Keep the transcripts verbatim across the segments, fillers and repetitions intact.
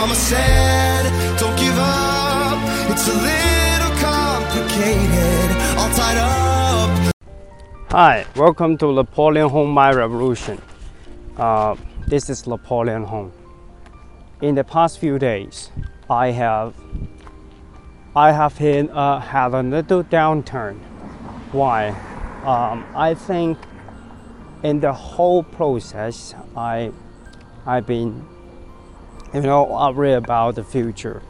mama said, don't give up, it's a little complicated, all tied up. Hi, welcome to Napoleon Hung, My Revolution. Uh, this is Napoleon Hung. In the past few days, I have I have had, uh, had a little downturn. Why? Um, I think in the whole process, I I've been, you know, I read about the future,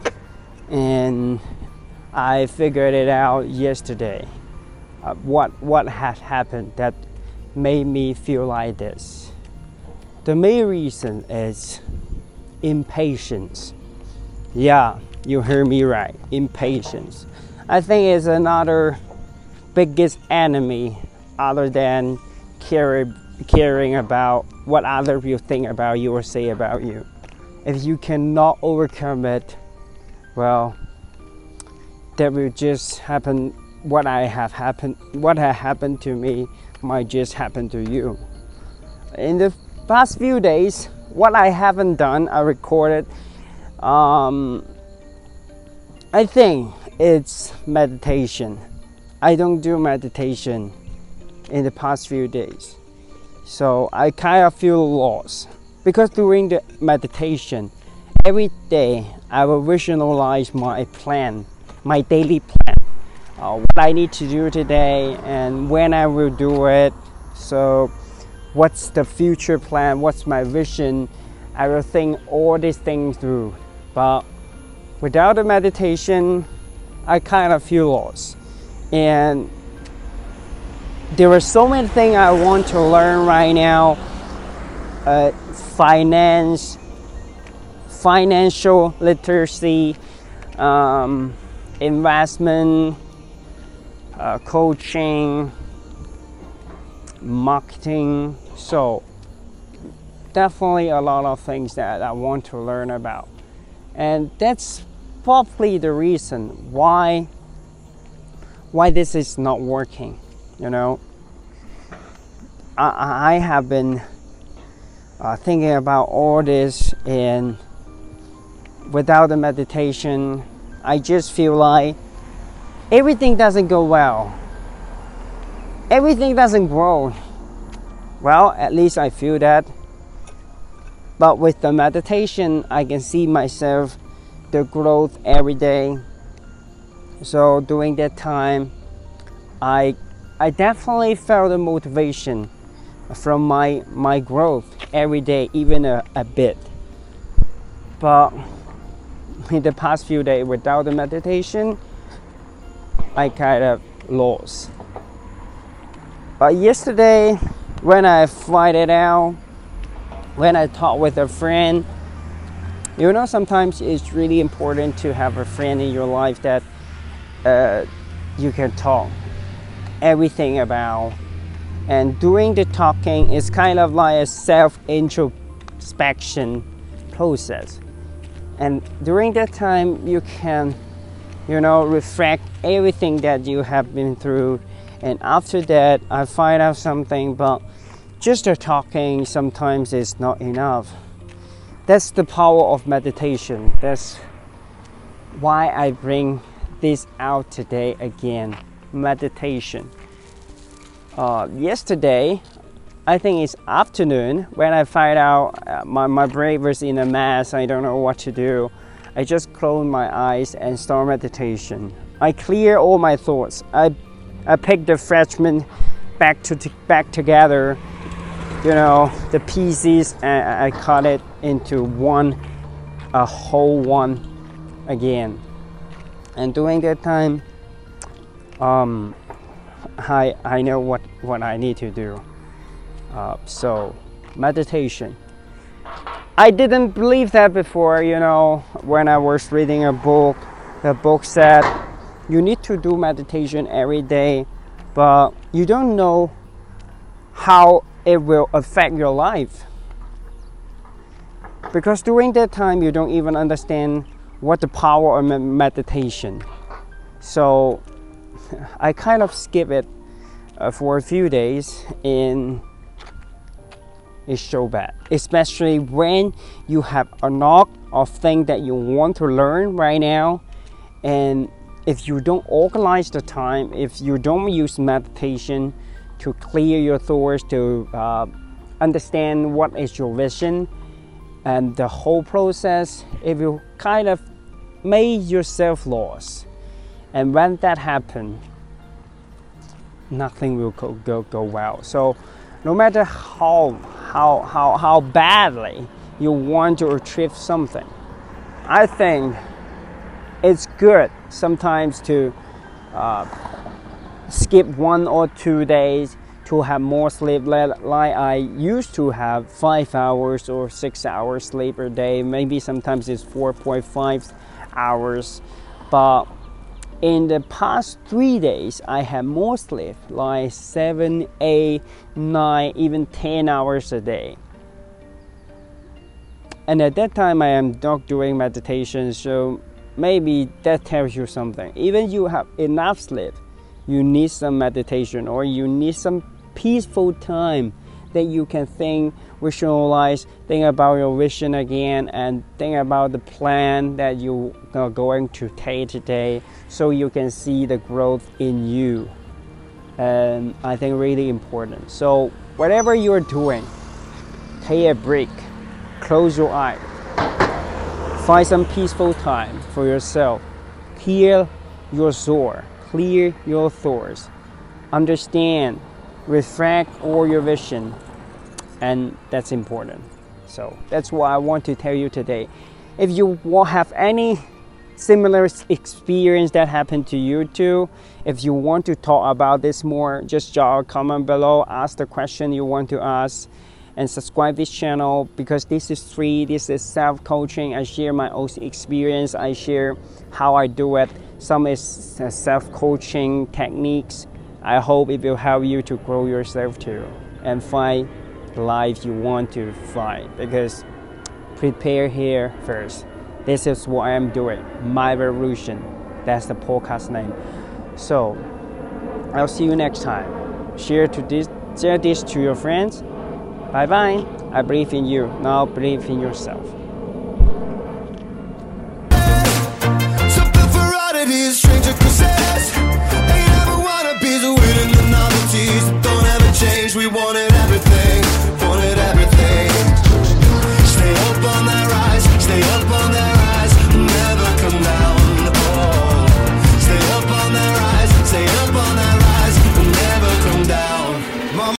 and I figured it out yesterday. Uh, what what had happened that made me feel like this? The main reason is impatience. Yeah, you heard me right. Impatience. I think it's another biggest enemy other than care, caring about what other people think about you or say about you. If you cannot overcome it, well, that will just happen. What I have happened, what had happened to me, might just happen to you. In the past few days, what I haven't done, I recorded. Um, I think it's meditation. I don't do meditation in the past few days, so I kind of feel lost, because during the meditation every day I will visualize my plan, my daily plan, uh, what I need to do today and when I will do it. So what's the future plan, what's my vision? I will think all these things through, but without the meditation I kind of feel lost. And there are so many things I want to learn right now. Uh, finance, financial literacy, um, investment, uh, coaching, marketing. So definitely a lot of things that I want to learn about. And that's probably the reason why why this is not working. You know, I, I have been uh, thinking about all this, and without the meditation, I just feel like everything doesn't go well. Everything doesn't grow. Well, at least I feel that. But with the meditation, I can see myself, the growth every day. So during that time, I I definitely felt the motivation from my my growth every day, even a, a bit. But in the past few days, without the meditation, I kind of lost. But yesterday, when I find it out, when I talk with a friend, you know, sometimes it's really important to have a friend in your life that uh, you can talk everything about. And doing the talking is kind of like a self-introspection process, and during that time you can, you know, reflect everything that you have been through. And after that I find out something, but just the talking sometimes is not enough. That's the power of meditation. That's why I bring this out today again. Meditation. Uh, yesterday, I think it's afternoon, when I find out uh, my, my brain was in a mess, I don't know what to do. I just close my eyes and start meditation. I clear all my thoughts. I I pick the fragment back to t- back together, you know, the pieces, and I cut it into one, a whole one again. And during that time, Um, I I know what, what I need to do. Uh, so meditation. I didn't believe that before, you know. When I was reading a book, the book said you need to do meditation every day, but you don't know how it will affect your life, because during that time you don't even understand what the power of meditation. So I kind of skip it uh, for a few days, and is so bad, especially when you have a lot of things that you want to learn right now. And if you don't organize the time, if you don't use meditation to clear your thoughts, to uh, understand what is your vision and the whole process, if you kind of made yourself lost, and when that happens, nothing will go, go, go well. So no matter how, how, how, how badly you want to achieve something, I think it's good sometimes to uh, skip one or two days to have more sleep. Like I used to have five hours or six hours sleep a day. Maybe sometimes it's four point five hours. But in the past three days, I had more sleep, like seven, eight, nine, even ten hours a day. And at that time, I am not doing meditation, so maybe that tells you something. Even you have enough sleep, you need some meditation, or you need some peaceful time that you can think, visualize, think about your vision again, and think about the plan that you are going to take today, so you can see the growth in you. And I think really important. So whatever you're doing, take a break, close your eyes, find some peaceful time for yourself, clear your soul, clear your thoughts, understand, reflect all your vision, and that's important. So that's what I want to tell you today. If you have any similar experience that happened to you too, if you want to talk about this more, just drop a comment below, ask the question you want to ask, and subscribe this channel, because this is free, this is self-coaching. I share my own experience, I share how I do it. Some is self-coaching techniques. I hope it will help you to grow yourself too, and find the life you want to find, because prepare here first. This is what I am doing, My Revolution. That's the podcast name. So I'll see you next time. Share to this, share this to your friends. Bye bye. I believe in you. Now believe in yourself. We want it.